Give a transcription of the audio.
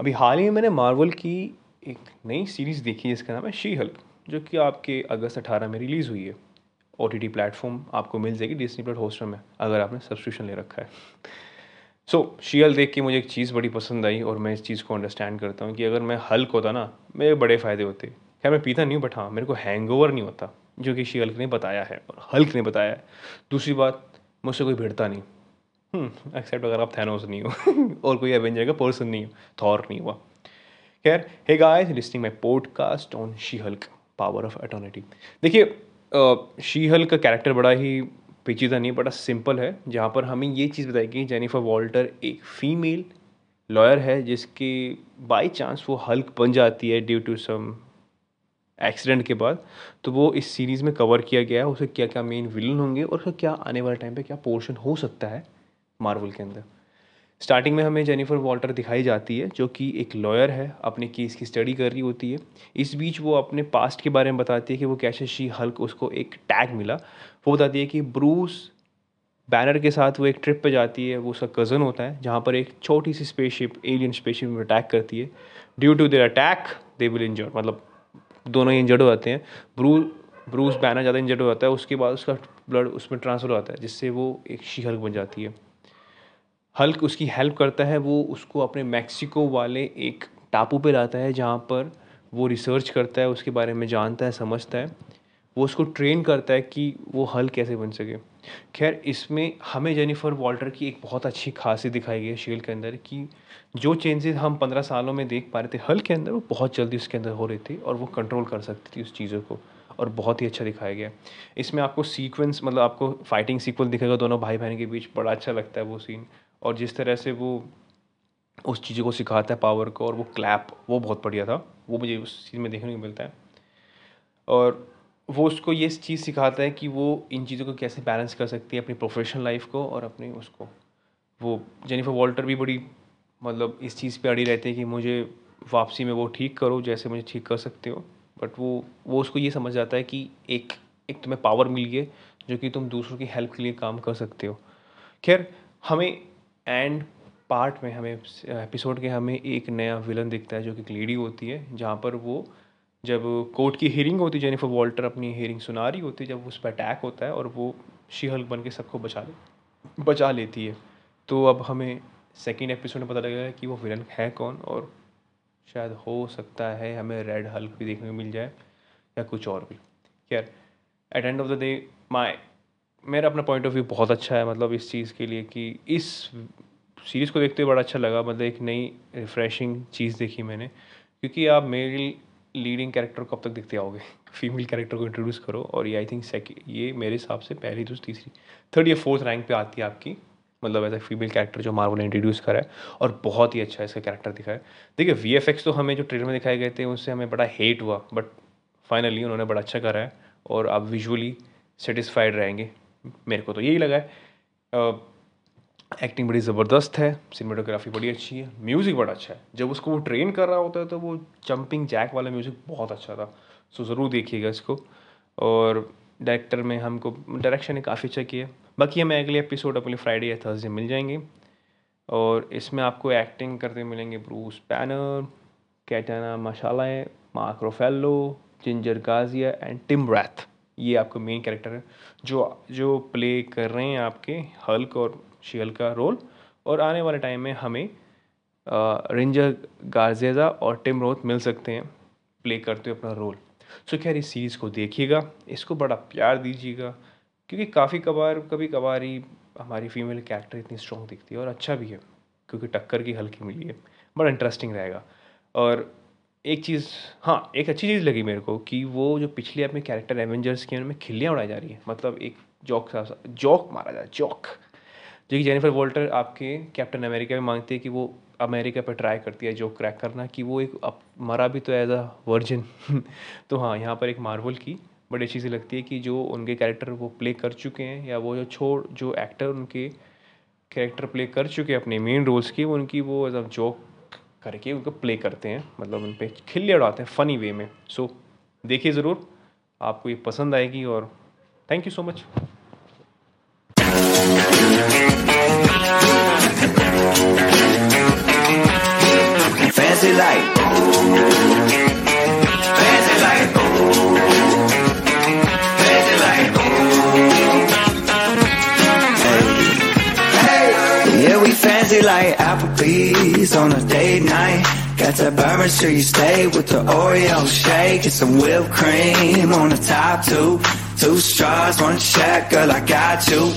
अभी हाल ही में मैंने मार्वल की एक नई सीरीज़ देखी है, इसका नाम है शी हल्क, जो कि आपके अगस्त 18 में रिलीज़ हुई है। OTT प्लेटफॉर्म आपको मिल जाएगी डिज्नी प्लस हॉटस्टार में, अगर आपने सब्सक्रिप्शन ले रखा है। सो शी हल्क देख के मुझे एक चीज़ बड़ी पसंद आई और मैं इस चीज़ को अंडरस्टैंड करता हूँ कि अगर मैं हल्क होता ना, मेरे बड़े फ़ायदे होते। खैर मैं पीता नहीं हूँ, बट हाँ मेरे को हैंगओवर नहीं होता, जो कि शी हल्क ने बताया है और हल्क ने बताया है। दूसरी बात, मुझसे कोई भिड़ता नहीं, एक्सेप्ट अगर आप थैनोस नहीं हो और कोई एवेंजर का पर्सन नहीं हो, थॉर नहीं हुआ। खैर hey guys, listing my podcast on She Hulk power of eternity. देखिए शी हल्क का कैरेक्टर बड़ा ही पेचीदा नहीं, बड़ा सिंपल है, जहाँ पर हमें ये चीज़ बताई कि जेनिफर वॉल्टर एक फीमेल लॉयर है, जिसके बाई चांस वो हल्क बन जाती है ड्यू टू सम एक्सीडेंट के बाद। तो वो इस सीरीज़ में कवर किया गया है, उसे क्या क्या मेन विलन होंगे और उसका क्या आने वाले टाइम पे क्या पोर्शन हो सकता है मार्वल के अंदर। स्टार्टिंग में हमें जेनिफर वॉल्टर दिखाई जाती है, जो कि एक लॉयर है, अपने केस की स्टडी कर रही होती है। इस बीच वो अपने पास्ट के बारे में बताती है कि वो कैसे शी हल्क, उसको एक टैग मिला, वो बताती है कि ब्रूस बैनर के साथ वो एक ट्रिप पे जाती है, वो उसका कज़न होता है, जहाँ पर एक छोटी सी स्पेसशिप, एलियन स्पेसशिप में अटैक करती है। Due to their attack they will injured, मतलब दोनों ही इंजर्ड हो जाते हैं। ब्रूस बैनर ज़्यादा इंजर्ड हो जाता है, उसके बाद उसका ब्लड उसमें ट्रांसफ़र हो जाता है, जिससे वो एक शी हल्क बन जाती है। हल्क उसकी हेल्प करता है, वो उसको अपने मैक्सिको वाले एक टापू पे लाता है, जहाँ पर वो रिसर्च करता है, उसके बारे में जानता है, समझता है, वो उसको ट्रेन करता है कि वो हल्क कैसे बन सके। खैर इसमें हमें जेनिफर वॉल्टर की एक बहुत अच्छी खासियत दिखाई गई है शील के अंदर, कि जो चेंजेस हम 15 सालों में देख पा रहे थे हल्क के अंदर, वो बहुत जल्दी उसके अंदर हो रहे थे और वो कंट्रोल कर सकती थी उस चीज़ों को, और बहुत ही अच्छा दिखाया गया। इसमें आपको सीक्वेंस, मतलब आपको फाइटिंग सीक्वेंस दिखेगा दोनों भाई बहन के बीच, बड़ा अच्छा लगता है वो सीन, और जिस तरह से वो उस चीज़ों को सिखाता है पावर को, और वो क्लैप वो बहुत बढ़िया था, वो मुझे उस चीज़ में देखने को मिलता है। और वो उसको ये चीज़ सिखाता है कि वो इन चीज़ों को कैसे बैलेंस कर सकती है, अपनी प्रोफेशनल लाइफ को और अपने उसको। वो जेनिफर वॉल्टर भी बड़ी, मतलब इस चीज़ पे अड़ी रहती है कि मुझे वापसी में वो ठीक करो जैसे मुझे ठीक कर सकते हो, बट वो उसको ये समझ जाता है कि एक तुम्हें पावर मिल गई, जो कि तुम दूसरों की हेल्प के लिए काम कर सकते हो। खैर हमें एंड पार्ट में, हमें एपिसोड के हमें एक नया विलन दिखता है, जो कि एक लेडी होती है, जहाँ पर वो जब कोर्ट की हियरिंग होती है, जेनिफर वॉल्टर अपनी हियरिंग सुना रही होती है, जब उस पर अटैक होता है और वो शी हल्क बन के सबको बचा लेती है। तो अब हमें सेकेंड एपिसोड में पता लगेगा कि वो विलन है कौन, और शायद हो सकता है हमें रेड हल्क भी देखने को मिल जाए या कुछ और भी। खैर at end of the day मेरा अपना पॉइंट ऑफ व्यू बहुत अच्छा है, मतलब इस चीज़ के लिए कि इस सीरीज़ को देखते हुए बड़ा अच्छा लगा, मतलब एक नई रिफ़्रेशिंग चीज़ देखी मैंने। क्योंकि आप मेल लीडिंग कैरेक्टर को कब तक देखते आओगे, फीमेल कैरेक्टर को इंट्रोड्यूस करो, और ये आई थिंक ये मेरे हिसाब से पहली, दूसरी, तीसरी, थर्ड या फोर्थ रैंक पे आती है आपकी, मतलब ऐसा फीमेल कैरेक्टर जो मार्वल ने इंट्रोड्यूस करा है, और बहुत ही अच्छा है इसका कैरेक्टर दिखाया। देखिए VFX तो हमें जो ट्रेलर में दिखाए गए थे उनसे हमें बड़ा हेट हुआ, बट फाइनली उन्होंने बड़ा अच्छा करा है और आप विजुअली सेटिस्फाइड रहेंगे, मेरे को तो यही लगा है। एक्टिंग बड़ी ज़बरदस्त है, सिनेमेटोग्राफी बड़ी अच्छी है, म्यूज़िक बड़ा अच्छा है, जब उसको वो ट्रेन कर रहा होता है तो वो जंपिंग जैक वाला म्यूज़िक बहुत अच्छा था। सो ज़रूर देखिएगा इसको। और डायरेक्टर में हमको डायरेक्शन ने काफ़ी अच्छा किया। बाकी हमें अगले एपिसोड अपने फ्राइडे या थर्सडे मिल जाएंगे, और इसमें आपको एक्टिंग करते मिलेंगे Bruce Banner, कैटाना martial, Marco fellow, ginger गाजिया and Tim breadth. ये आपको मेन कैरेक्टर है जो प्ले कर रहे हैं आपके हल्क और शी हल्क का रोल। और आने वाले टाइम में हमें रेंजर गार्जेजा और टिम रोथ मिल सकते हैं प्ले करते हुए अपना रोल। सो खैर इस सीरीज़ को देखिएगा, इसको बड़ा प्यार दीजिएगा, क्योंकि कभी कभार ही हमारी फीमेल कैरेक्टर इतनी स्ट्रॉन्ग दिखती है, और अच्छा भी है क्योंकि टक्कर की हल्की मिली है, बड़ा इंटरेस्टिंग रहेगा। और एक चीज़, हाँ एक अच्छी चीज़ लगी मेरे को कि वो जो पिछले अपने कैरेक्टर एवेंजर्स के उनमें खिल्लियाँ उड़ाई जा रही है, मतलब एक जॉक मारा जा रहा है, जॉक, जो कि जेनिफर वॉल्टर आपके कैप्टन अमेरिका में मांगती है कि वो अमेरिका पर ट्राई करती है जॉक क्रैक करना, कि वो एक मरा भी तो एज अ वर्जिन तो हाँ यहाँ पर एक मार्वल की बड़ी अच्छी चीज़ लगती है कि जो उनके कैरेक्टर वो प्ले कर चुके हैं, या वो जो एक्टर उनके कैरेक्टर प्ले कर चुके हैं अपने मेन रोल्स की, उनकी वो एज अ जॉक करके उनको प्ले करते हैं, मतलब उन पर खिल्ली उड़ाते हैं फ़नी वे में। सो देखिए ज़रूर, आपको ये पसंद आएगी, और thank you so much. Like Applebee's on a date night. Got that Bourbon Street steak with the Oreo shake and some whipped cream on the top two. Two straws, one check, girl, I got you.